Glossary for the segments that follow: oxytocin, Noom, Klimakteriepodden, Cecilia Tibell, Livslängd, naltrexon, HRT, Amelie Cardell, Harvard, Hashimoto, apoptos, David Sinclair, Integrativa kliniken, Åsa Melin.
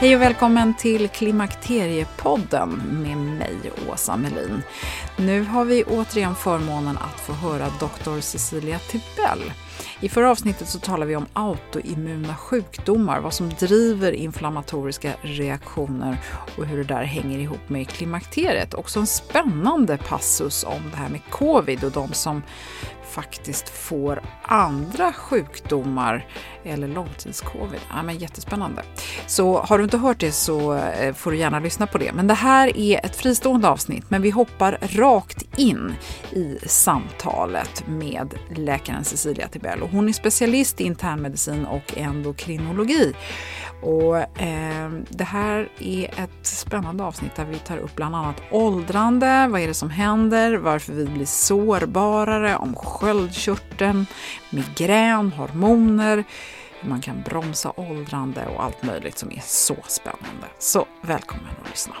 Hej och välkommen till Klimakteriepodden med mig, Åsa Melin. Nu har vi återigen förmånen att få höra doktor Cecilia Tibell. I förra avsnittet så talade vi om autoimmuna sjukdomar, vad som driver inflammatoriska reaktioner och hur det där hänger ihop med klimakteriet. Också en spännande passus om det här med covid och de som faktiskt får andra sjukdomar eller långtidscovid. Ja, men jättespännande. Så har du inte hört det så får du gärna lyssna på det. Men det här är ett fristående avsnitt, men vi hoppar rakt in i samtalet med läkaren Cecilia Tibell. Och hon är specialist i internmedicin och endokrinologi. Och det här är ett spännande avsnitt där vi tar upp bland annat åldrande, vad är det som händer, varför vi blir sårbarare, om sköldkörteln, migrän, hormoner, hur man kan bromsa åldrande och allt möjligt som är så spännande. Så välkommen att lyssna.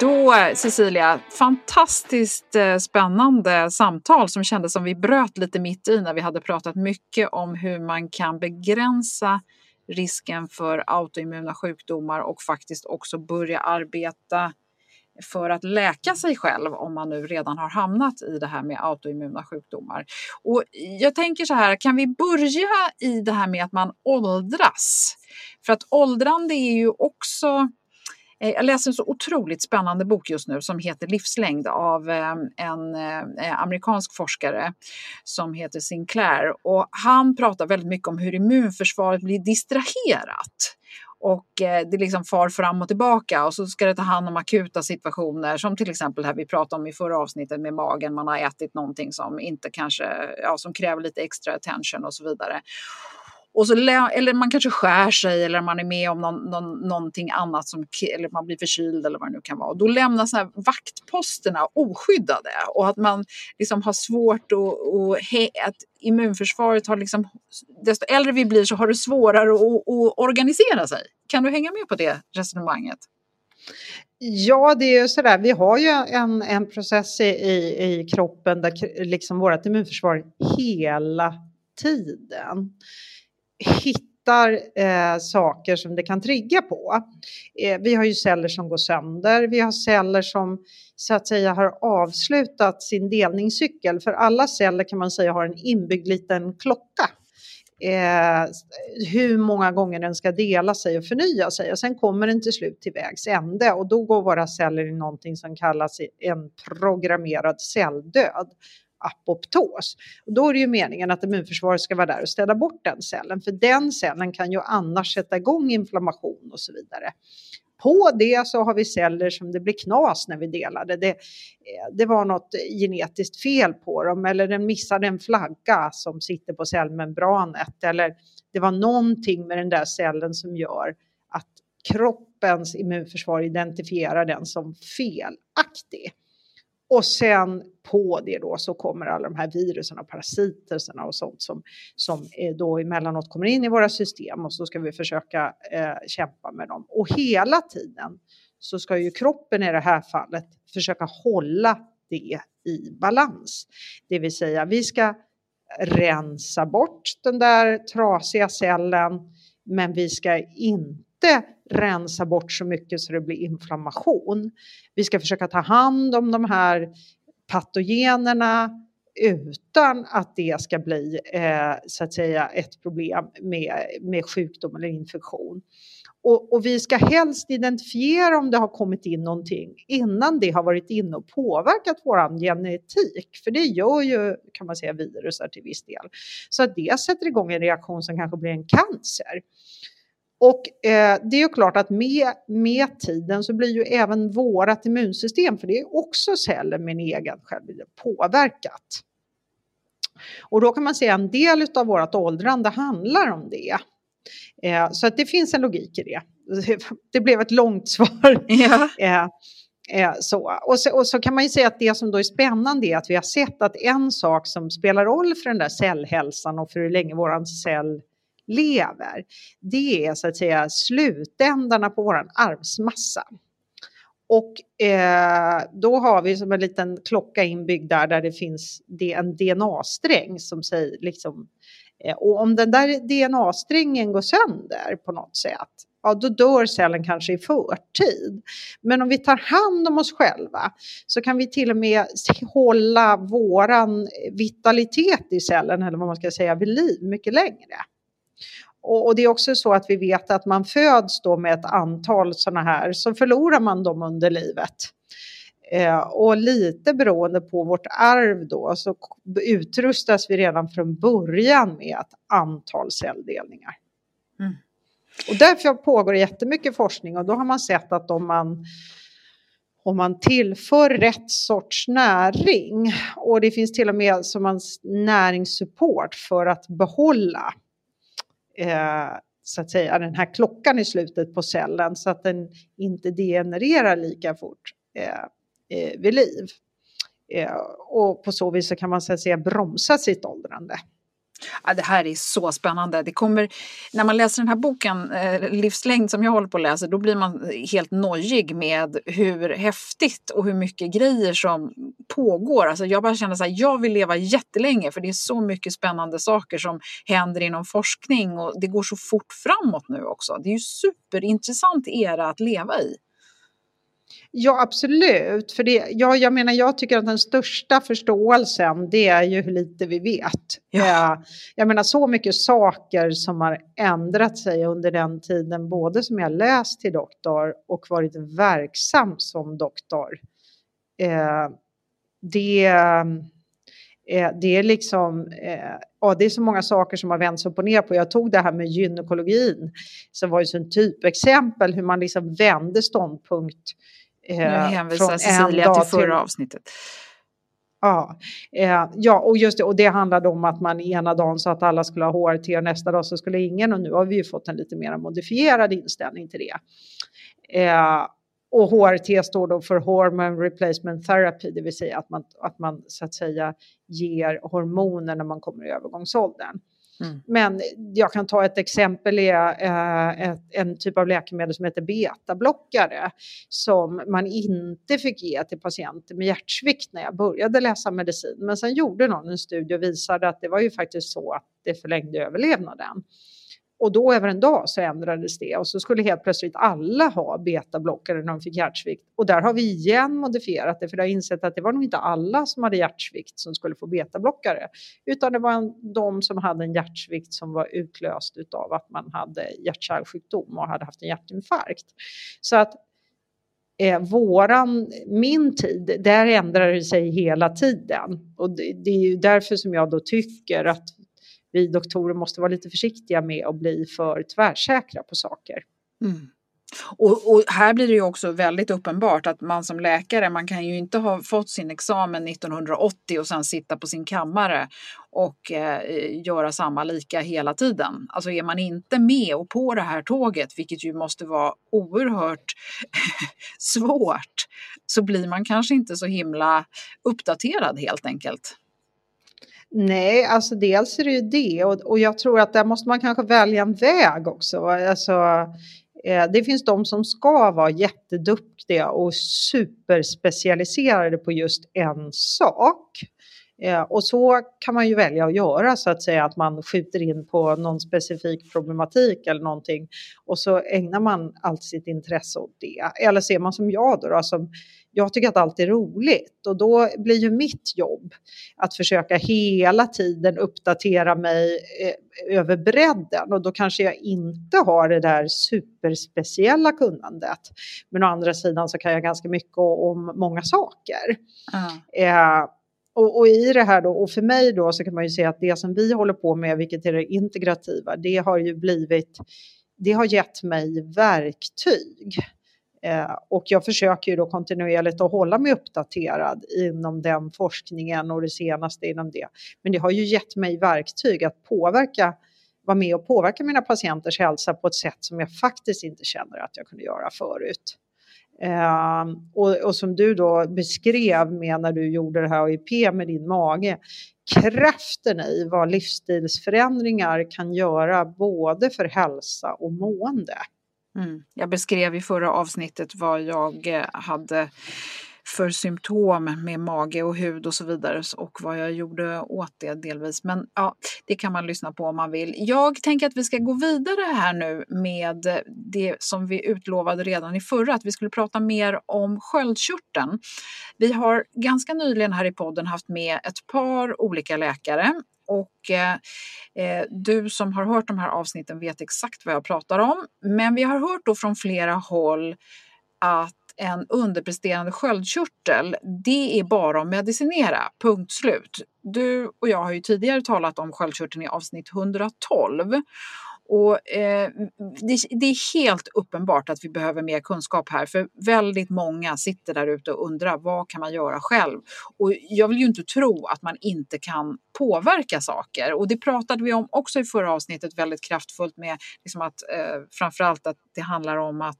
Då, Cecilia, fantastiskt spännande samtal som kändes som vi bröt lite mitt i när vi hade pratat mycket om hur man kan begränsa risken för autoimmuna sjukdomar och faktiskt också börja arbeta för att läka sig själv om man nu redan har hamnat i det här med autoimmuna sjukdomar. Och jag tänker så här, kan vi börja i det här med att man åldras? För att åldrande är ju också... Jag läser en så otroligt spännande bok just nu som heter Livslängd av en amerikansk forskare som heter Sinclair. Och han pratar väldigt mycket om hur immunförsvaret blir distraherat. Och det liksom far fram och tillbaka och så ska det ta hand om akuta situationer som till exempel här vi pratade om i förra avsnittet med magen. Man har ätit någonting som inte kanske, ja, som kräver lite extra attention och så vidare. Och så, eller man kanske skär sig eller man är med om någonting annat som, eller man blir förkyld eller vad det nu kan vara. Och då lämnas här vaktposterna oskyddade och att man liksom har svårt att immunförsvaret har liksom, desto äldre vi blir så har det svårare att organisera sig. Kan du hänga med på det resonemanget? Ja, det är ju sådär. Vi har ju en process i kroppen där liksom vårt immunförsvar hela tiden hittar saker som det kan trigga på. Vi har ju celler som går sönder. Vi har celler som så att säga har avslutat sin delningscykel. För alla celler kan man säga har en inbyggd liten klocka. Hur många gånger den ska dela sig och förnya sig. Och sen kommer den till slut till vägs ände. Och då går våra celler i någonting som kallas en programmerad celldöd. Apoptos. Och då är det ju meningen att immunförsvaret ska vara där och städa bort den cellen. För den cellen kan ju annars sätta igång inflammation och så vidare. På det så har vi celler som det blev knas när vi delade. Det var något genetiskt fel på dem. Eller den missade en flagga som sitter på cellmembranet. Eller det var någonting med den där cellen som gör att kroppens immunförsvar identifierar den som felaktig. Och sen på det då så kommer alla de här virusen och parasiterna och sånt som då emellanåt kommer in i våra system. Och så ska vi försöka kämpa med dem. Och hela tiden så ska ju kroppen i det här fallet försöka hålla det i balans. Det vill säga vi ska rensa bort den där trasiga cellen. Men vi ska inte rensa bort så mycket så det blir inflammation. Vi ska försöka ta hand om de här patogenerna utan att det ska bli så att säga ett problem med sjukdom eller infektion. Och vi ska helst identifiera om det har kommit in någonting innan det har varit inne och påverkat vår genetik. För det gör ju, kan man säga, virusar till viss del. Så att det sätter igång en reaktion som kanske blir en cancer. Och det är ju klart att med tiden så blir ju även vårat immunsystem, för det är också celler med en egen självbild, påverkat. Och då kan man säga en del av vårat åldrande handlar om det. Så att det finns en logik i det. Det blev ett långt svar. Ja. Så kan man ju säga att det som då är spännande är att vi har sett att en sak som spelar roll för den där cellhälsan och för hur länge våran cell lever, det är så att säga slutändarna på våran arvsmassa. Och då har vi som en liten klocka inbyggd där det finns en DNA-sträng som säger liksom, och om den där DNA-strängen går sönder på något sätt, ja, då dör cellen kanske i förtid. Men om vi tar hand om oss själva så kan vi till och med hålla våran vitalitet i cellen, eller vad man ska säga, vid liv mycket längre. Och det är också så att vi vet att man föds då med ett antal sådana här, så förlorar man dem under livet. Och lite beroende på vårt arv då så utrustas vi redan från början med ett antal celldelningar. Mm. Och därför pågår det jättemycket forskning, och då har man sett att om man tillför rätt sorts näring, och det finns till och med som en näringssupport för att behålla så att säga den här klockan i slutet på cellen så att den inte degenererar lika fort vid liv. Och på så vis så kan man så att säga bromsa sitt åldrande. Ja, det här är så spännande. Det kommer, när man läser den här boken Livslängd som jag håller på att läsa, då blir man helt nojig med hur häftigt och hur mycket grejer som pågår. Alltså jag bara känner så här, jag vill leva jättelänge, för det är så mycket spännande saker som händer inom forskning, och det går så fort framåt nu också. Det är ju superintressant era att leva i. Ja, absolut. För det, jag menar, jag tycker att den största förståelsen, det är ju hur lite vi vet. Ja. Jag menar, så mycket saker som har ändrat sig under den tiden, både som jag läst till doktor och varit verksam som doktor. Det är liksom, ja, det är så många saker som har vänts upp och ner på. Jag tog det här med gynekologin som var ju så en typexempel hur man liksom vände ståndpunkt. Nu hänvisar Cecilia till förra avsnittet. Ja, och just det. Och det handlade om att man ena dagen sa att alla skulle ha HRT och nästa dag så skulle ingen. Och nu har vi ju fått en lite mer modifierad inställning till det. Och HRT står då för Hormone Replacement Therapy, det vill säga att man så att säga ger hormoner när man kommer i övergångsåldern. Mm. Men jag kan ta ett exempel, en typ av läkemedel som heter betablockare som man inte fick ge till patienter med hjärtsvikt när jag började läsa medicin. Men sen gjorde någon en studie och visade att det var ju faktiskt så att det förlängde överlevnaden. Och då över en dag så ändrades det, och så skulle helt plötsligt alla ha betablockare när de fick hjärtsvikt. Och där har vi igen modifierat det, för det har insett att det var nog inte alla som hade hjärtsvikt som skulle få betablockare. Utan det var de som hade en hjärtsvikt som var utlöst av att man hade hjärtkärlsjukdom och hade haft en hjärtinfarkt. Så att min tid, där ändrar det sig hela tiden. Och det är ju därför som jag då tycker att vi doktorer måste vara lite försiktiga med att bli för tvärsäkra på saker. Mm. Och här blir det ju också väldigt uppenbart att man som läkare, man kan ju inte ha fått sin examen 1980 och sen sitta på sin kammare och göra samma lika hela tiden. Alltså är man inte med och på det här tåget, vilket ju måste vara oerhört svårt, så blir man kanske inte så himla uppdaterad helt enkelt. Nej, alltså dels är det ju det, och jag tror att där måste man kanske välja en väg också. Alltså, det finns de som ska vara jätteduktiga och superspecialiserade på just en sak. Och så kan man ju välja att göra, så att säga, att man skjuter in på någon specifik problematik eller någonting. Och så ägnar man allt sitt intresse åt det. Eller ser man som jag då, som jag tycker att allt är roligt. Och då blir ju mitt jobb att försöka hela tiden uppdatera mig över bredden. Och då kanske jag inte har det där superspeciella kunnandet. Men å andra sidan så kan jag ganska mycket om många saker. Och i det här då, och för mig då, så kan man ju säga att det som vi håller på med, vilket är det integrativa, det har ju blivit, det har gett mig verktyg. Och jag försöker ju då kontinuerligt att hålla mig uppdaterad inom den forskningen och det senaste inom det. Men det har ju gett mig verktyg att påverka, vara med och påverka mina patienters hälsa på ett sätt som jag faktiskt inte känner att jag kunde göra förut. Och som du då beskrev med när du gjorde det här AIP med din mage, kraften i vad livsstilsförändringar kan göra både för hälsa och mående. Jag beskrev i förra avsnittet vad jag hade för symptom med mage och hud och så vidare, och vad jag gjorde åt det delvis. Men ja, det kan man lyssna på om man vill. Jag tänker att vi ska gå vidare här nu med det som vi utlovade redan i förra, att vi skulle prata mer om sköldkörteln. Vi har ganska nyligen här i podden haft med ett par olika läkare, och du som har hört de här avsnitten vet exakt vad jag pratar om. Men vi har hört då från flera håll att en underpresterande sköldkörtel, det är bara att medicinera, punkt slut. Du och jag har ju tidigare talat om sköldkörteln i avsnitt 112, och det är helt uppenbart att vi behöver mer kunskap här, för väldigt många sitter där ute och undrar vad kan man göra själv, och jag vill ju inte tro att man inte kan påverka saker, och det pratade vi om också i förra avsnittet väldigt kraftfullt med, liksom att framförallt att det handlar om att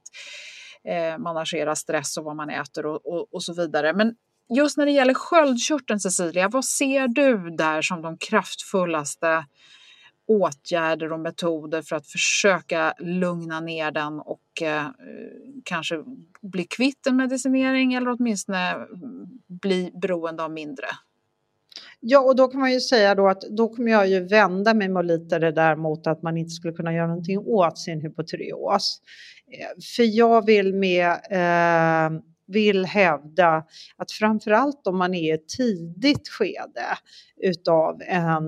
managera stress och vad man äter och så vidare. Men just när det gäller sköldkörteln, Cecilia, vad ser du där som de kraftfullaste åtgärder och metoder för att försöka lugna ner den och kanske bli kvitt en medicinering, eller åtminstone bli beroende av mindre? Ja, och då kan man ju säga då att då kommer jag ju vända mig med lite det där mot att man inte skulle kunna göra någonting åt sin hypotyreos. För jag vill hävda att framförallt om man är i ett tidigt skede utav en,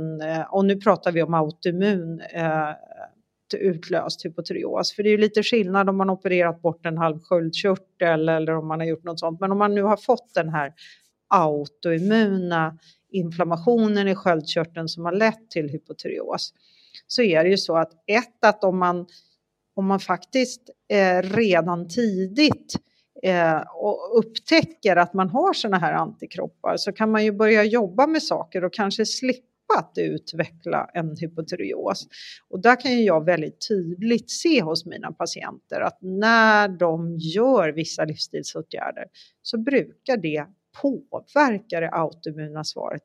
och nu pratar vi om autoimmun utlöst hypotyreos, för det är ju lite skillnad om man opererat bort en halv sköldkörtel eller om man har gjort något sånt, men om man nu har fått den här autoimmuna inflammationen i sköldkörteln som har lett till hypotyreos, så är det ju så att om man faktiskt redan tidigt upptäcker att man har såna här antikroppar, så kan man ju börja jobba med saker och kanske slippa att utveckla en hypotyreos. Och där kan ju jag väldigt tydligt se hos mina patienter att när de gör vissa livsstilsåtgärder så brukar det påverka det autoimmuna svaret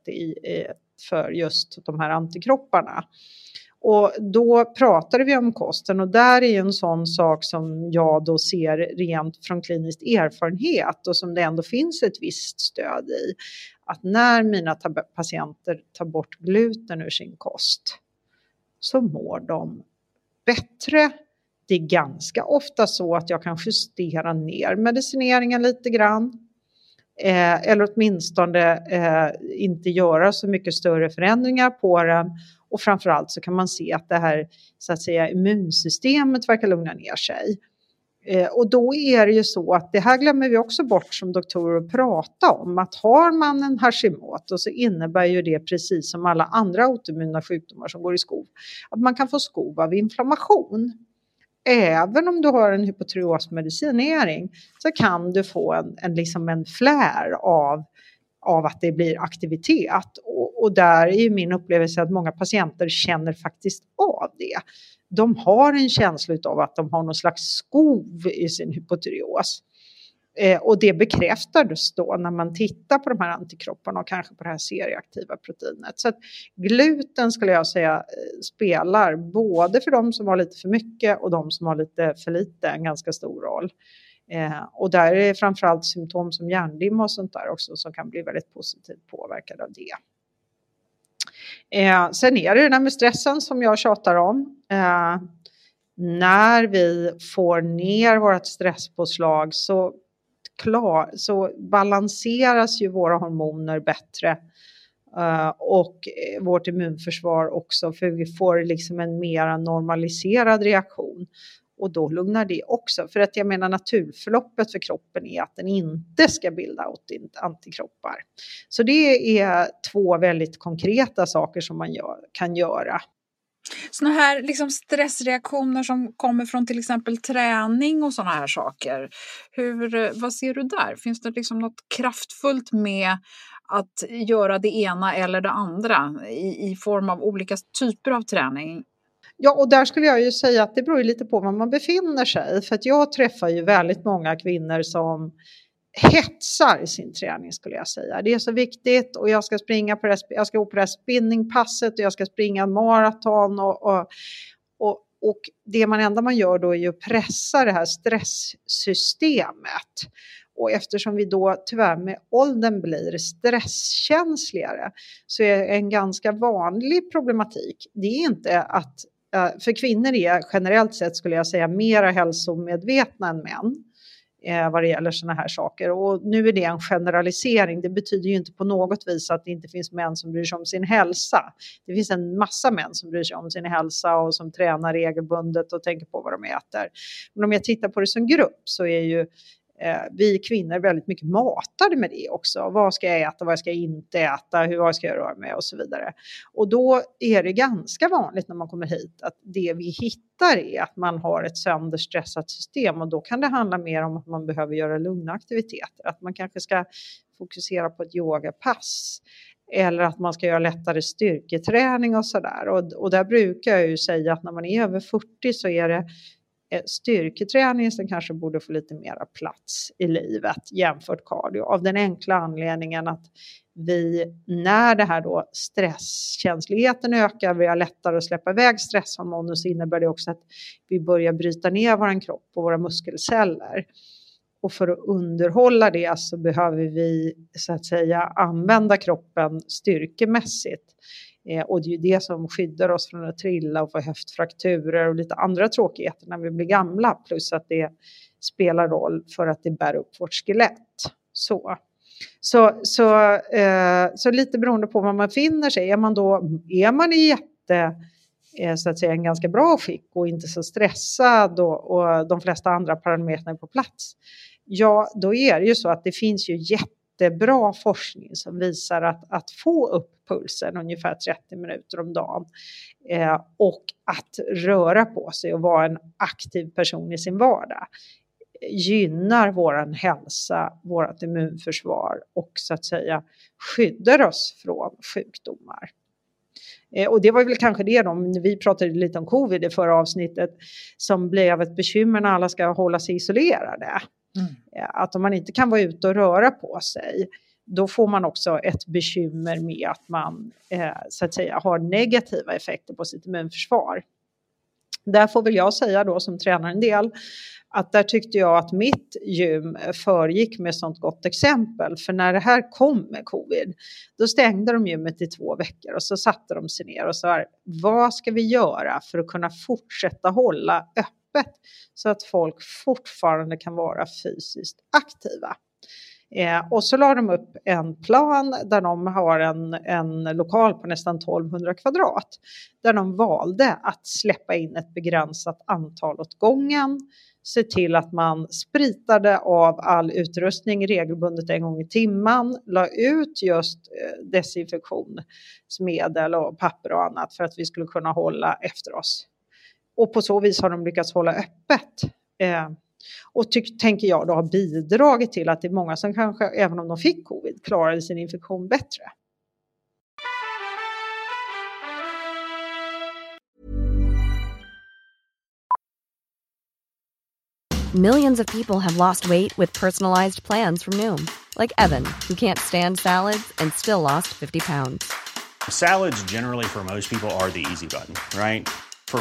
för just de här antikropparna. Och då pratade vi om kosten, och där är ju en sån sak som jag då ser rent från klinisk erfarenhet, och som det ändå finns ett visst stöd i, att när mina patienter tar bort gluten ur sin kost så mår de bättre. Det är ganska ofta så att jag kan justera ner medicineringen lite grann. Eller åtminstone inte göra så mycket större förändringar på den. Och framförallt så kan man se att det här, så att säga, immunsystemet verkar lugna ner sig. Och då är det ju så att det här glömmer vi också bort som doktorer att prata om. Att har man en Hashimoto så innebär ju det, precis som alla andra autoimmuna sjukdomar som går i skov, att man kan få skov av inflammation. även om du har en hypotyreosmedicinering så kan du få en flär av att det blir aktivitet. Och där är ju min upplevelse att många patienter känner faktiskt av det. De har en känsla av att de har någon slags skov i sin hypotyreos. Och det bekräftades då när man tittar på de här antikropparna och kanske på det här serieaktiva proteinet. Så att gluten skulle jag säga spelar både för de som har lite för mycket och de som har lite för lite en ganska stor roll. Och där är framförallt symptom som hjärndimma och sånt där också som kan bli väldigt positivt påverkade av det. Sen är det den här med stressen som jag tjatar om. När vi får ner vårt stresspåslag så balanseras ju våra hormoner bättre och vårt immunförsvar också, för vi får liksom en mera normaliserad reaktion och då lugnar det också. För att jag menar, naturförloppet för kroppen är att den inte ska bilda antikroppar. Så det är två väldigt konkreta saker som man kan göra. Sådana här liksom stressreaktioner som kommer från till exempel träning och sådana här saker. Vad ser du där? Finns det liksom något kraftfullt med att göra det ena eller det andra i form av olika typer av träning? Ja, och där skulle jag ju säga att det beror ju lite på var man befinner sig. För att jag träffar ju väldigt många kvinnor som hetsar i sin träning, skulle jag säga. Det är så viktigt och jag ska springa på det här spinningpasset och jag ska springa maraton och det enda man gör då är ju att pressa det här stresssystemet. Och eftersom vi då tyvärr med åldern blir stresskänsligare så är en ganska vanlig problematik. Det är inte att, för kvinnor är generellt sett skulle jag säga mera hälsomedvetna än män vad det gäller sådana här saker. Och nu är det en generalisering. Det betyder ju inte på något vis att det inte finns män som bryr sig om sin hälsa. Det finns en massa män som bryr sig om sin hälsa och som tränar regelbundet och tänker på vad de äter. Men om jag tittar på det som grupp så är ju vi kvinnor väldigt mycket matade med det också. Vad ska jag äta, vad ska jag inte äta, hur ska jag röra mig och så vidare. Och då är det ganska vanligt när man kommer hit att det vi hittar är att man har ett sönderstressat system. Och då kan det handla mer om att man behöver göra lugna aktiviteter. Att man kanske ska fokusera på ett yogapass. Eller att man ska göra lättare styrketräning och sådär. Och där brukar jag ju säga att när man är över 40 så är det styrketräning som kanske borde få lite mera plats i livet jämfört cardio, av den enkla anledningen att vi, när det här då stresskänsligheten ökar, vi har lättare att släppa iväg stresshormoner, så innebär det också att vi börjar bryta ner vår kropp och våra muskelceller. Och för att underhålla det så behöver vi så att säga använda kroppen styrkemässigt. Och det är ju det som skyddar oss från att trilla och få höftfrakturer och lite andra tråkigheter när vi blir gamla. Plus att det spelar roll för att det bär upp vårt skelett. Så lite beroende på vad man finner sig. Är man i så att säga en ganska bra skick och inte så stressad och de flesta andra parametrarna är på plats. Ja, då är det ju så att det finns ju jättebra forskning som visar att få upp pulsen ungefär 30 minuter om dagen och att röra på sig och vara en aktiv person i sin vardag gynnar våran hälsa, vårat immunförsvar och så att säga skyddar oss från sjukdomar. Och det var väl kanske det då, vi pratade lite om covid i förra avsnittet som blev ett bekymmer när alla ska hålla sig isolerade. Mm. Att om man inte kan vara ute och röra på sig, då får man också ett bekymmer med att man så att säga har negativa effekter på sitt immunförsvar. Därför vill jag säga då som tränar en del att där tyckte jag att mitt gym föregick med sånt gott exempel. För när det här kom med covid då stängde de gymmet i 2 veckor och så satte de sig ner och sa vad ska vi göra för att kunna fortsätta hålla öppet så att folk fortfarande kan vara fysiskt aktiva. Och så la de upp en plan där de har en lokal på nästan 1200 kvadrat. Där de valde att släppa in ett begränsat antal åt gången. Se till att man spritade av all utrustning regelbundet en gång i timmen. La ut just desinfektionsmedel och papper och annat för att vi skulle kunna hålla efter oss. Och på så vis har de lyckats hålla öppet. Och tänker jag då har bidragit till att det är många som kanske, även om de fick covid, klarade sin infektion bättre. Millions of people have lost weight with personalized plans from Noom. Like Evan, who can't stand salads and still lost 50 pounds. Salads generally for most people are the easy button, right? For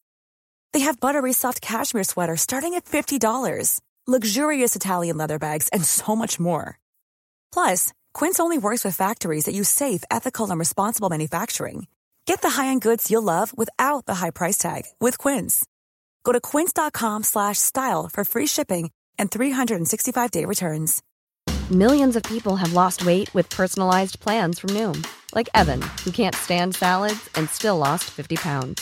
They have buttery soft cashmere sweaters starting at $50, luxurious Italian leather bags, and so much more. Plus, Quince only works with factories that use safe, ethical, and responsible manufacturing. Get the high-end goods you'll love without the high price tag with Quince. Go to quince.com/style for free shipping and 365-day returns. Millions of people have lost weight with personalized plans from Noom, like Evan, who can't stand salads and still lost 50 pounds.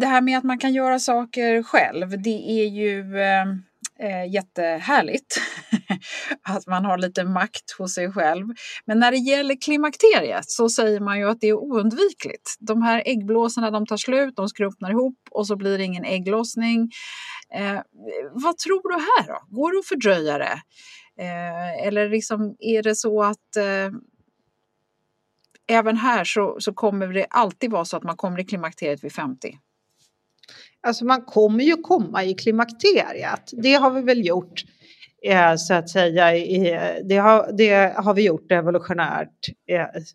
det här med att man kan göra saker själv, det är ju jättehärligt att man har lite makt hos sig själv. Men när det gäller klimakteriet så säger man ju att det är oundvikligt. De här äggblåsorna, de tar slut, de skrumpnar ihop och så blir det ingen ägglossning. Vad tror du här då? Går det att fördröja det? Eller liksom är det så att... Även här så kommer det alltid vara så att man kommer i klimakteriet vid 50. Alltså man kommer ju komma i klimakteriet. Det har vi väl gjort så att säga. Det har vi gjort evolutionärt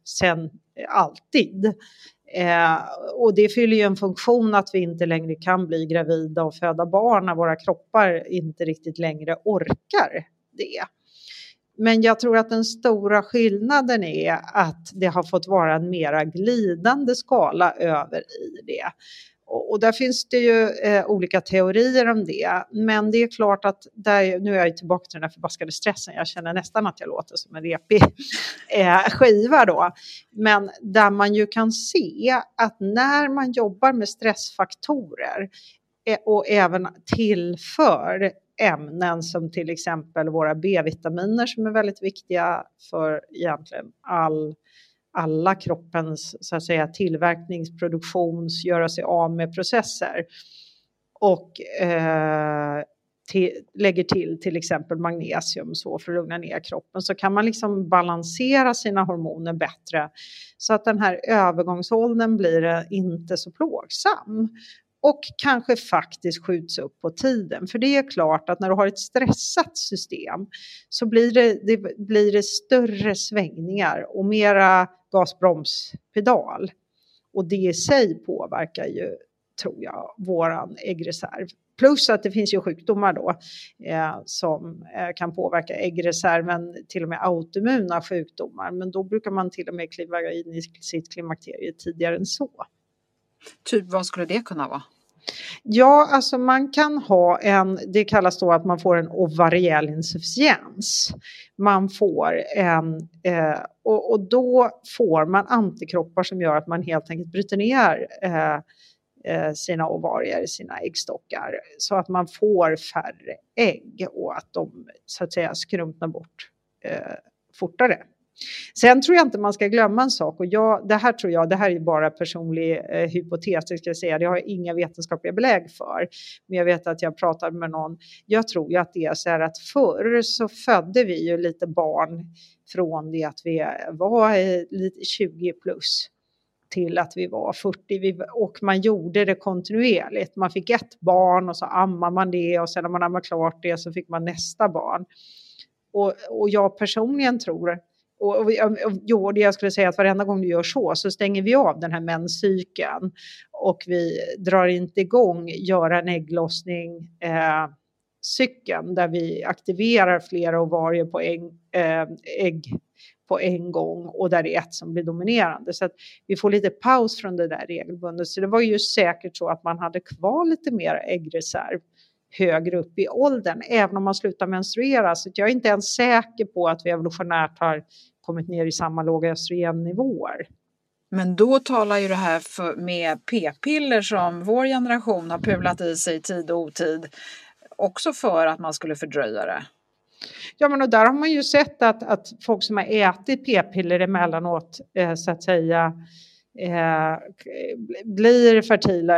sedan alltid. Och det fyller ju en funktion att vi inte längre kan bli gravida och föda barn när våra kroppar inte riktigt längre orkar det. Men jag tror att den stora skillnaden är att det har fått vara en mera glidande skala över i det. Och där finns det ju olika teorier om det. Men det är klart att nu är jag tillbaka till den här förbaskade stressen. Jag känner nästan att jag låter som en repig skiva då. Men där man ju kan se att när man jobbar med stressfaktorer och även tillför ämnen som till exempel våra B-vitaminer som är väldigt viktiga för egentligen alla kroppens så att säga tillverkningsproduktions göra sig av med processer och lägger till exempel magnesium så för att lugna ner kroppen, så kan man liksom balansera sina hormoner bättre så att den här övergångsåldern blir inte så plågsam. Och kanske faktiskt skjuts upp på tiden. För det är klart att när du har ett stressat system så blir det större svängningar och mera gasbromspedal. Och det i sig påverkar ju, tror jag, våran äggreserv. Plus att det finns ju sjukdomar då som kan påverka äggreserven, till och med autoimmuna sjukdomar. Men då brukar man till och med kliva in i sitt klimakterie tidigare än så. Typ, vad skulle det kunna vara? Ja, alltså man kan ha det kallas då att man får en ovariell insufficiens. Man får och då får man antikroppar som gör att man helt enkelt bryter ner sina ovarier, sina äggstockar. Så att man får färre ägg och att de så att säga skrumpnar bort fortare. Sen tror jag inte man ska glömma en sak, och det här är bara personlig hypotes, ska jag säga. Det har jag inga vetenskapliga belägg för, men jag vet att jag pratade med någon. Jag tror ju att det är så här att förr så födde vi ju lite barn från det att vi var 20 plus till att vi var 40 och man gjorde det kontinuerligt. Man fick ett barn och så ammar man det och sen när man ammar klart det så fick man nästa barn. Och jag personligen tror, jag skulle säga att varenda gång du gör så stänger vi av den här menscykeln och vi drar inte igång, gör en ägglossning cykeln där vi aktiverar flera ovarier på ägg på en gång och där det är ett som blir dominerande. Så att vi får lite paus från det där regelbundet. Så det var ju säkert så att man hade kvar lite mer äggreserv högre upp i åldern. Även om man slutar menstruera. Så jag är inte ens säker på att vi evolutionärt har kommit ner i samma låga östrogennivåer. Men då talar ju det här med p-piller som vår generation har pulat i sig tid och otid. Också för att man skulle fördröja det. Ja, men och där har man ju sett att folk som har ätit p-piller emellanåt så att säga blir fertila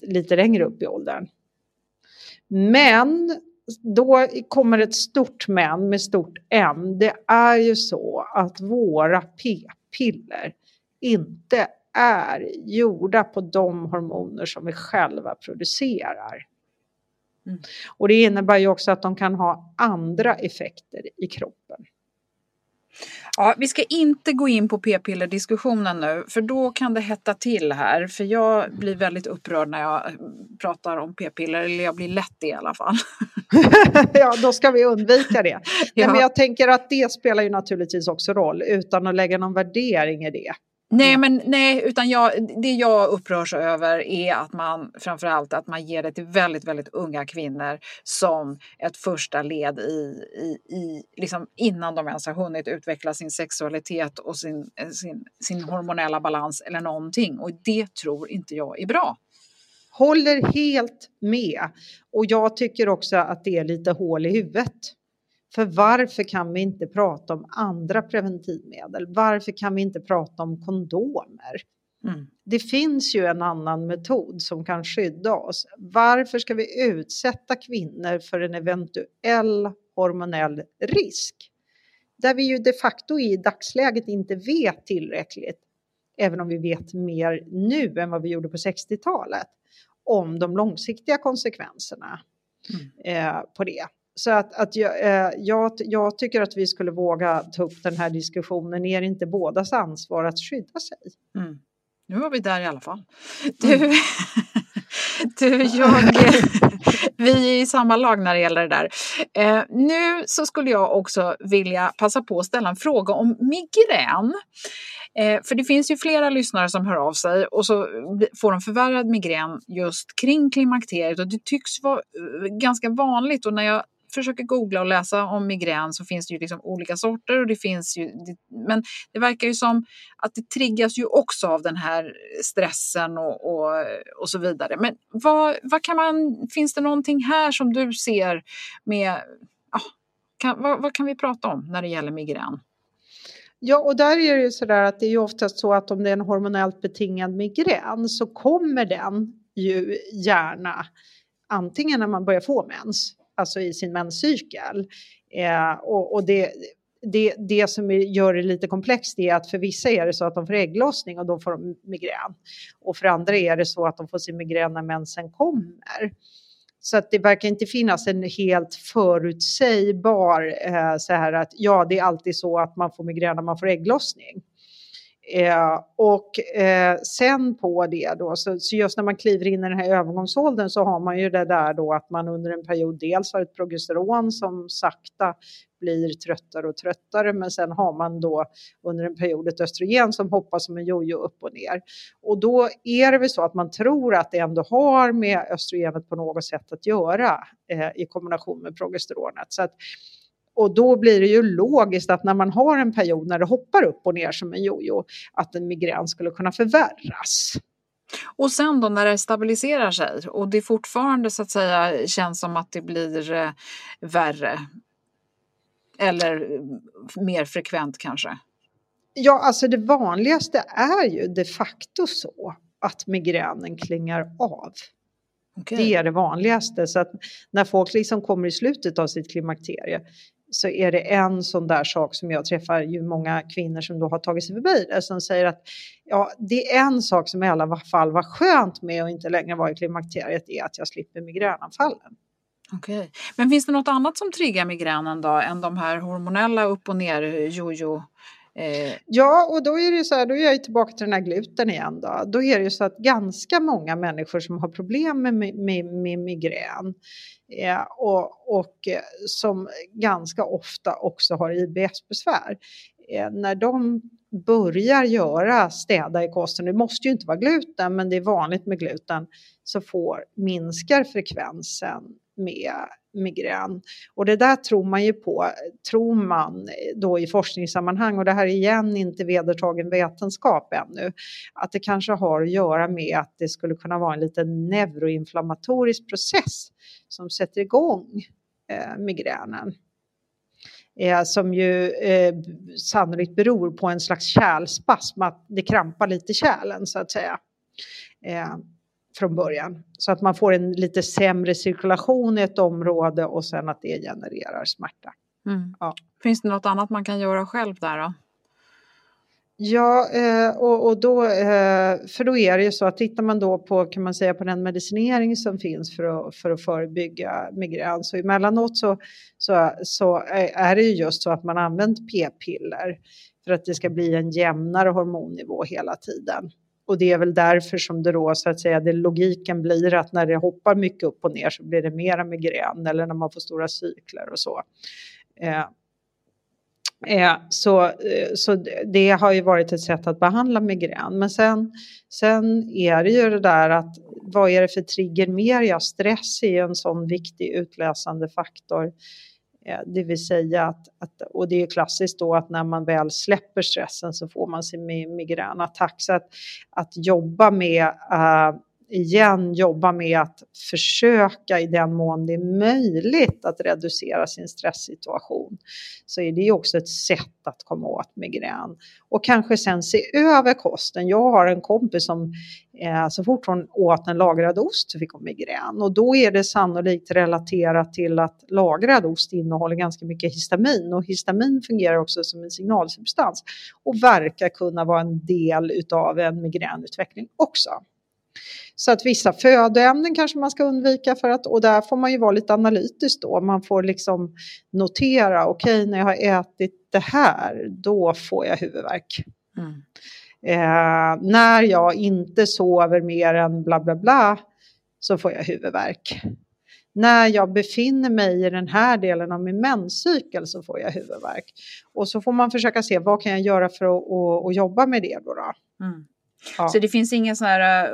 lite längre upp i åldern. Men då kommer ett stort men med stort M. Det är ju så att våra p-piller inte är gjorda på de hormoner som vi själva producerar. Mm. Och det innebär ju också att de kan ha andra effekter i kroppen. Ja, vi ska inte gå in på p-pillerdiskussionen nu, för då kan det hetta till här. För jag blir väldigt upprörd när jag pratar om p-piller, eller jag blir lätt i alla fall. Ja, då ska vi undvika det. Ja. Men jag tänker att det spelar ju naturligtvis också roll, utan att lägga någon värdering i det. Det jag upprörs över är att man framförallt att man ger det till väldigt, väldigt unga kvinnor som ett första led i liksom innan de ens har hunnit utveckla sin sexualitet och sin hormonella balans eller någonting. Och det tror inte jag är bra. Håller helt med. Och jag tycker också att det är lite hål i huvudet. För varför kan vi inte prata om andra preventivmedel? Varför kan vi inte prata om kondomer? Mm. Det finns ju en annan metod som kan skydda oss. Varför ska vi utsätta kvinnor för en eventuell hormonell risk? Där vi ju de facto i dagsläget inte vet tillräckligt. Även om vi vet mer nu än vad vi gjorde på 60-talet. Om de långsiktiga konsekvenserna på det. Så jag tycker att vi skulle våga ta upp den här diskussionen. Är det inte bådas ansvar att skydda sig? Mm. Nu var vi där i alla fall. Vi är i samma lag när det gäller det där. Nu så skulle jag också vilja passa på att ställa en fråga om migrän. För det finns ju flera lyssnare som hör av sig och så får de förvärrad migrän just kring klimakteriet. Och det tycks vara ganska vanligt, och när jag försöker googla och läsa om migrän så finns det ju liksom olika sorter och det finns ju, men det verkar ju som att det triggas ju också av den här stressen och så vidare. Men finns det någonting här som du ser med, vad kan vi prata om när det gäller migrän? Ja, och där är det ju sådär att det är ju oftast så att om det är en hormonellt betingad migrän så kommer den ju gärna antingen när man börjar få mens. Alltså i sin menscykel. Det som gör det lite komplext är att för vissa är det så att de får ägglossning och då får de migrän. Och för andra är det så att de får sin migrän när mensen kommer. Så att det verkar inte finnas en helt förutsägbar så här att ja, det är alltid så att man får migrän när man får ägglossning. Sen på det då, så just när man kliver in i den här övergångsåldern så har man ju det där då att man under en period dels har ett progesteron som sakta blir tröttare och tröttare, men sen har man då under en period ett östrogen som hoppar som en jojo upp och ner. Och då är det väl så att man tror att det ändå har med östrogenet på något sätt att göra i kombination med progesteronet. Så att, och då blir det ju logiskt att när man har en period när det hoppar upp och ner som en jojo att en migrän skulle kunna förvärras. Och sen då när det stabiliserar sig och det fortfarande så att säga känns som att det blir värre eller mer frekvent kanske? Ja, alltså det vanligaste är ju de facto så att migränen klingar av. Okay. Det är det vanligaste, så att när folk liksom kommer i slutet av sitt klimakterie så är det en sån där sak som jag träffar ju många kvinnor som då har tagit sig förbi det, som säger att ja, det är en sak som i alla fall var skönt med att inte längre vara i klimakteriet, är att jag slipper migränanfallen. Okej. Men finns det något annat som triggar migränen då än de här hormonella upp och ner jojo? Ja, och då är det ju så här, då är jag ju tillbaka till den här gluten igen då. Då är det ju så att ganska många människor som har problem med migrän och som ganska ofta också har IBS-besvär. När de börjar städa i kosten, det måste ju inte vara gluten men det är vanligt med gluten, så minskar frekvensen med migrän. Och det där tror man ju på, tror man då i forskningssammanhang, och det här är igen inte vedertagen vetenskap ännu, att det kanske har att göra med att det skulle kunna vara en liten neuroinflammatorisk process som sätter igång migränen. Som ju sannolikt beror på en slags kärlspasm, att det krampar lite kärlen så att säga. Från början. Så att man får en lite sämre cirkulation i ett område och sen att det genererar smärta. Mm. Ja. Finns det något annat man kan göra själv där då? Ja, och då, för då är det ju så att tittar man då på, kan man säga, på den medicinering som finns för att förebygga migrän. Så emellanåt så är det ju just så att man använder p-piller för att det ska bli en jämnare hormonnivå hela tiden. Och det är väl därför som det då, så att säga, det logiken blir att när det hoppar mycket upp och ner så blir det mera migrän, eller när man får stora cykler och så. Så det har ju varit ett sätt att behandla migrän. Men sen är det ju det där att vad är det för trigger mer? Ja, stress är en sån viktig utlösande faktor. Det vill säga att och det är klassiskt då att när man väl släpper stressen så får man sin migränattack. Så att jobba med, att försöka i den mån det är möjligt att reducera sin stresssituation. Så är det också ett sätt att komma åt migrän. Och kanske sen se över kosten. Jag har en kompis som så fort hon åt en lagrad ost så fick hon migrän. Och då är det sannolikt relaterat till att lagrad ost innehåller ganska mycket histamin. Och histamin fungerar också som en signalsubstans. Och verkar kunna vara en del utav en migränutveckling också. Så att vissa födoämnen kanske man ska undvika och där får man ju vara lite analytisk då. Man får liksom notera, okej, när jag har ätit det här, då får jag huvudvärk. Mm. När jag inte sover mer än bla bla bla så får jag huvudvärk. När jag befinner mig i den här delen av min menscykel så får jag huvudvärk. Och så får man försöka se, vad kan jag göra för att jobba med det då? Mm. Ja. Så det finns ingen sån här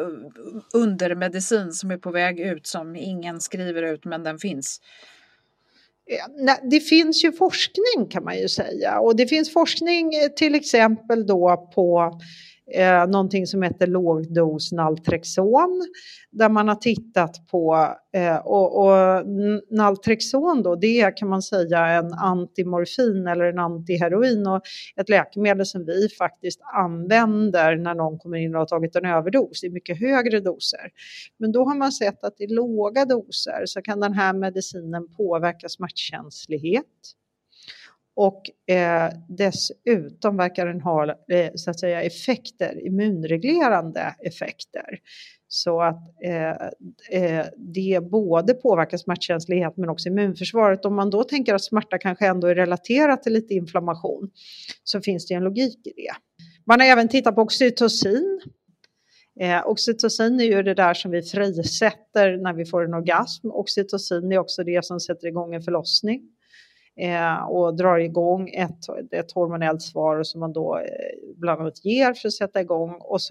undermedicin som är på väg ut som ingen skriver ut, men den finns? Nej, det finns ju forskning kan man ju säga, och det finns forskning till exempel då på någonting som heter lågdos naltrexon, där man har tittat på och naltrexon då, det är, kan man säga, en antimorfin eller en antiheroin, och ett läkemedel som vi faktiskt använder när någon kommer in och har tagit en överdos i mycket högre doser. Men då har man sett att i låga doser så kan den här medicinen påverka smärtkänslighet. Och dessutom verkar den ha så att säga effekter, immunreglerande effekter. Så att det både påverkar smärtkänslighet men också immunförsvaret. Om man då tänker att smärta kanske ändå är relaterat till lite inflammation, så finns det en logik i det. Man har även tittat på oxytocin. Oxytocin är ju det där som vi frisätter när vi får en orgasm. Oxytocin är också det som sätter igång en förlossning. Och drar igång ett hormonellt svar som man då bland annat ger för att sätta igång, och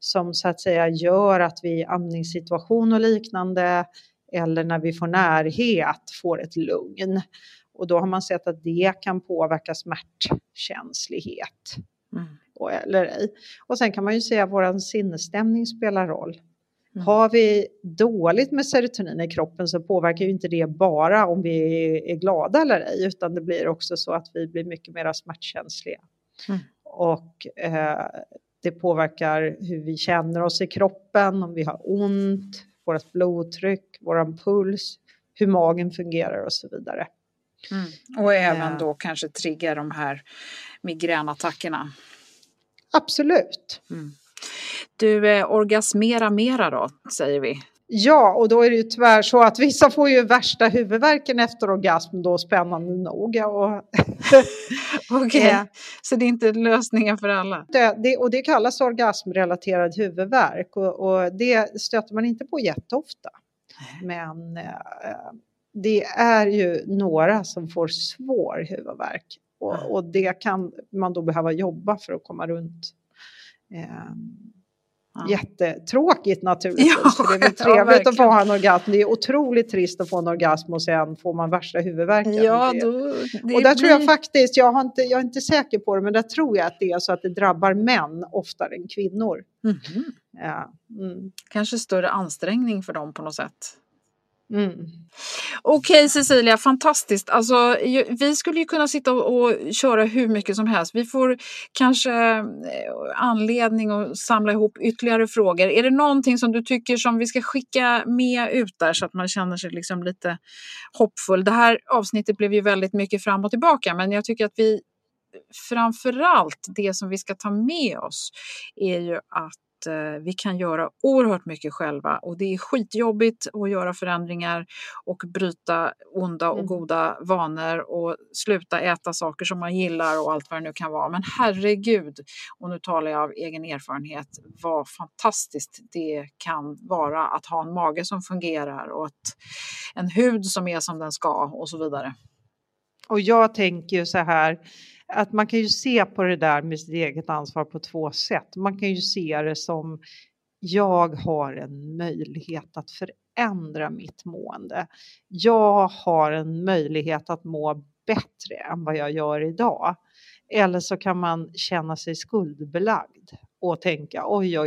som så att säga gör att vi i amningssituation och liknande, eller när vi får närhet, får ett lugn. Och då har man sett att det kan påverka smärtkänslighet. Mm. Eller ej. Och sen kan man ju säga att vår sinnesstämning spelar roll. Mm. Har vi dåligt med serotonin i kroppen så påverkar ju inte det bara om vi är glada eller ej, utan det blir också så att vi blir mycket mer smärtkänsliga. Mm. Och det påverkar hur vi känner oss i kroppen, om vi har ont, vårt blodtryck, våran puls, hur magen fungerar och så vidare. Mm. Och även då kanske trigga de här migränattackerna. Absolut. Mm. Du, orgasmera mera då, säger vi. Ja, och då är det ju tyvärr så att vissa får ju värsta huvudvärken efter orgasm då, spännande nog. Okej, så det är inte lösningen för alla? Det kallas orgasmrelaterad huvudvärk och det stöter man inte på jätteofta. Men det är ju några som får svår huvudvärk och det kan man då behöva jobba för att komma runt. Jättetråkigt naturligtvis, för det är trevligt att få en orgasm. Det är otroligt trist att få en orgasm och sen får man värsta huvudvärken. Ja, tror jag faktiskt, jag är inte säker på det, men där tror jag att det är så att det drabbar män oftare än kvinnor. Mm-hmm. Kanske större ansträngning för dem på något sätt. Mm. Okej, Cecilia, fantastiskt. Alltså, vi skulle ju kunna sitta och köra hur mycket som helst. Vi får kanske anledning att samla ihop ytterligare frågor. Är det någonting som du tycker som vi ska skicka med ut där så att man känner sig liksom lite hoppfull? Det här avsnittet blev ju väldigt mycket fram och tillbaka, men jag tycker att vi framförallt det som vi ska ta med oss är ju att vi kan göra oerhört mycket själva och det är skitjobbigt att göra förändringar och bryta onda och goda vanor och sluta äta saker som man gillar och allt vad det nu kan vara. Men herregud, och nu talar jag av egen erfarenhet, vad fantastiskt det kan vara att ha en mage som fungerar och en hud som är som den ska och så vidare. Och jag tänker ju så här, att man kan ju se på det där med sitt eget ansvar på två sätt. Man kan ju se det som, jag har en möjlighet att förändra mitt mående. Jag har en möjlighet att må bättre än vad jag gör idag. Eller så kan man känna sig skuldbelagd och tänka, oj,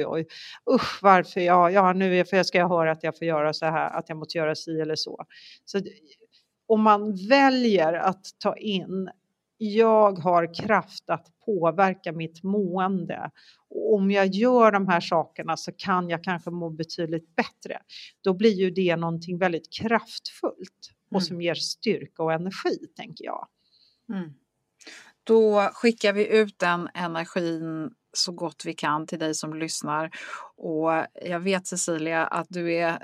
usch, varför ska jag höra att jag får göra så här, att jag måste göra si eller så. Så om man väljer att ta in, jag har kraft att påverka mitt mående. Och om jag gör de här sakerna så kan jag kanske må betydligt bättre. Då blir ju det någonting väldigt kraftfullt. Och som ger styrka och energi, tänker jag. Mm. Då skickar vi ut den energin så gott vi kan till dig som lyssnar. Och jag vet, Cecilia, att du är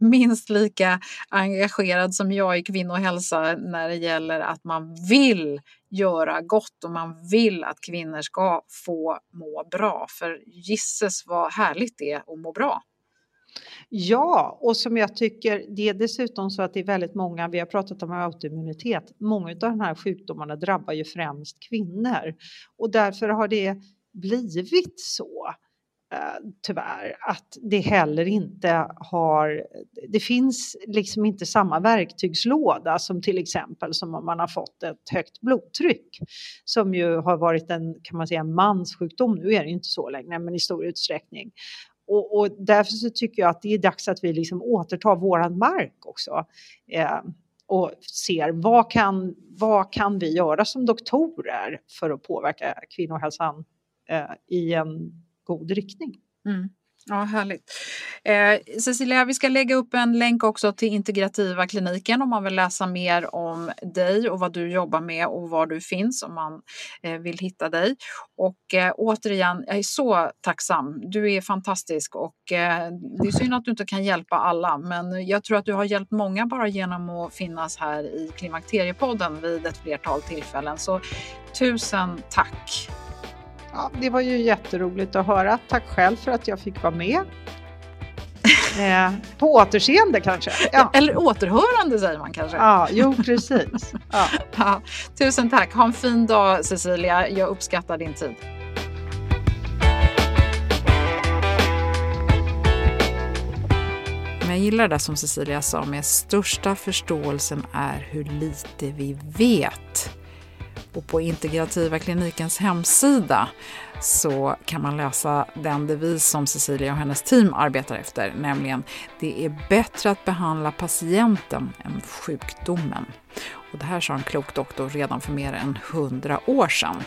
minst lika engagerad som jag i kvinnohälsa när det gäller att man vill göra gott och man vill att kvinnor ska få må bra. För gisses vad härligt det är att må bra. Ja, och som jag tycker, det är dessutom så att det är väldigt många, vi har pratat om autoimmunitet, många av de här sjukdomarna drabbar ju främst kvinnor. Och därför har det blivit så, tyvärr, att det heller inte har, det finns liksom inte samma verktygslåda som till exempel som om man har fått ett högt blodtryck som ju har varit en, kan man säga, en manssjukdom, nu är det ju inte så länge, men i stor utsträckning. Och därför så tycker jag att det är dags att vi liksom återtar våran mark också. Och ser vad kan vi göra som doktorer för att påverka kvinnohälsan i en god riktning. Mm. Ja, härligt. Cecilia, vi ska lägga upp en länk också till Integrativa kliniken om man vill läsa mer om dig och vad du jobbar med och var du finns om man vill hitta dig. Och återigen, jag är så tacksam. Du är fantastisk och det är synd att du inte kan hjälpa alla, men jag tror att du har hjälpt många bara genom att finnas här i Klimakteriepodden vid ett flertal tillfällen. Så tusen tack! Ja, det var ju jätteroligt att höra. Tack själv för att jag fick vara med. På återseende kanske. Ja. Eller återhörande säger man kanske. Ja, jo precis. Ja. Ja, tusen tack. Ha en fin dag, Cecilia. Jag uppskattar din tid. Jag gillar det som Cecilia sa med största förståelsen är hur lite vi vet. Och på Integrativa klinikens hemsida så kan man läsa den devis som Cecilia och hennes team arbetar efter. Nämligen, det är bättre att behandla patienten än sjukdomen. Och det här sa en klok doktor redan för mer än 100 år sedan.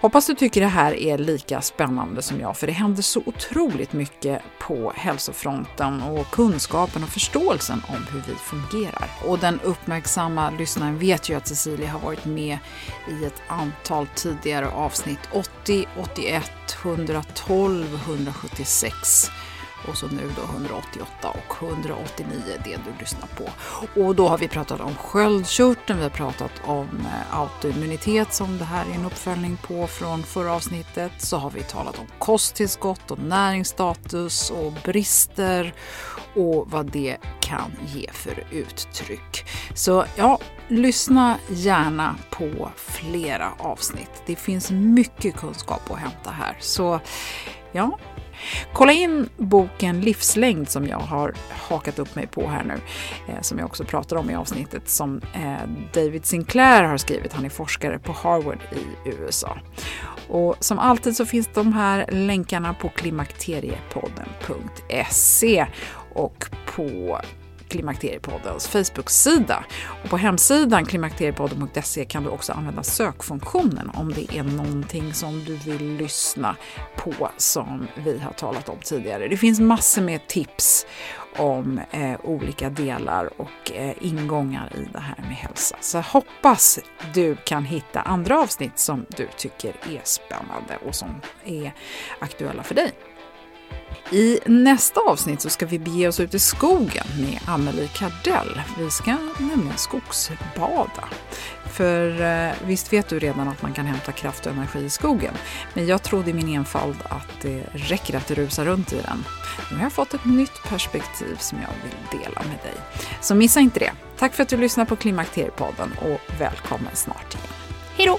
Hoppas du tycker det här är lika spännande som jag, för det händer så otroligt mycket på hälsofronten och kunskapen och förståelsen om hur vi fungerar. Och den uppmärksamma lyssnaren vet ju att Cecilia har varit med i ett antal tidigare avsnitt, 80, 81, 112, 176 och så nu då 188 och 189, det du lyssnar på. Och då har vi pratat om sköldkörteln, vi har pratat om autoimmunitet som det här är en uppföljning på från förra avsnittet. Så har vi talat om kosttillskott och näringsstatus och brister och vad det kan ge för uttryck. Så ja, lyssna gärna på flera avsnitt. Det finns mycket kunskap att hämta här. Så ja, kolla in boken Livslängd som jag har hakat upp mig på här nu, som jag också pratar om i avsnittet, som David Sinclair har skrivit. Han är forskare på Harvard i USA. Och som alltid så finns de här länkarna på klimakteriepodden.se och på Klimakteriepoddens Facebook-sida. Och på hemsidan klimakteriepodden.se kan du också använda sökfunktionen om det är någonting som du vill lyssna på som vi har talat om tidigare. Det finns massor med tips om olika delar och ingångar i det här med hälsa. Så hoppas du kan hitta andra avsnitt som du tycker är spännande och som är aktuella för dig. I nästa avsnitt så ska vi bege oss ut i skogen med Amelie Cardell. Vi ska nämligen skogsbada. För visst vet du redan att man kan hämta kraft och energi i skogen. Men jag trodde i min enfald att det räcker att rusa runt i den. Nu har jag fått ett nytt perspektiv som jag vill dela med dig. Så missa inte det. Tack för att du lyssnar på Klimakteriepodden och välkommen snart igen. Hej då!